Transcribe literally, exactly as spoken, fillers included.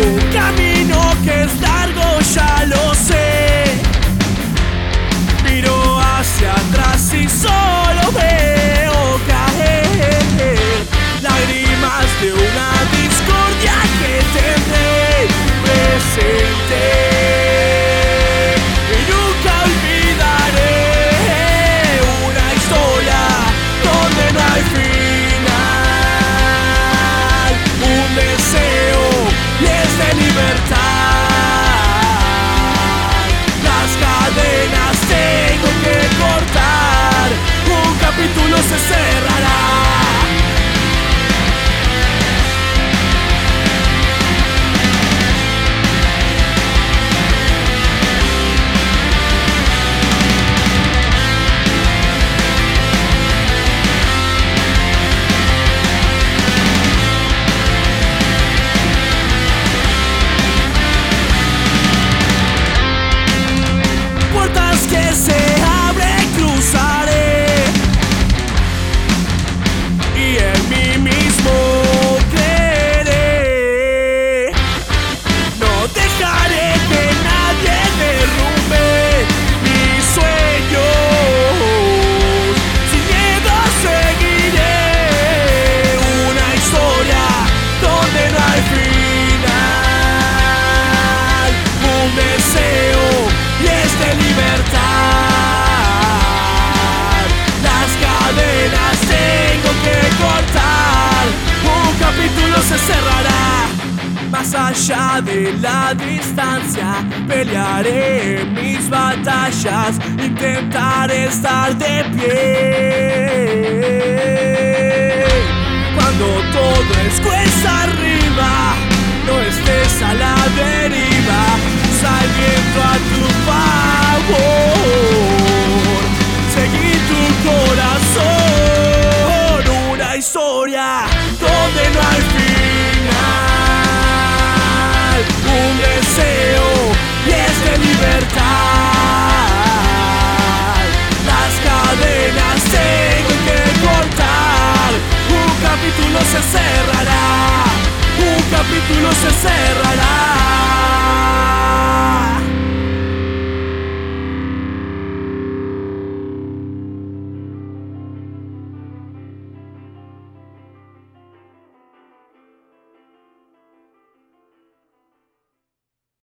Un camino que es largo, ya lo sé. Miro hacia atrás y solo veo caer lágrimas de una discordia que tendré presente y nunca olvidaré. Una historia donde no hay final, un deseo y es de libertad. Las cadenas tengo que cortar, un capítulo se cerrará. Más allá de la distancia, pelearé mis batallas, intentaré estar de pie. Cuando todo es cuesta arriba, no estés a la deriva, saliendo a tu favor. Seguí tu corazón, una historia donde no hay fin. Un deseo y es de libertad.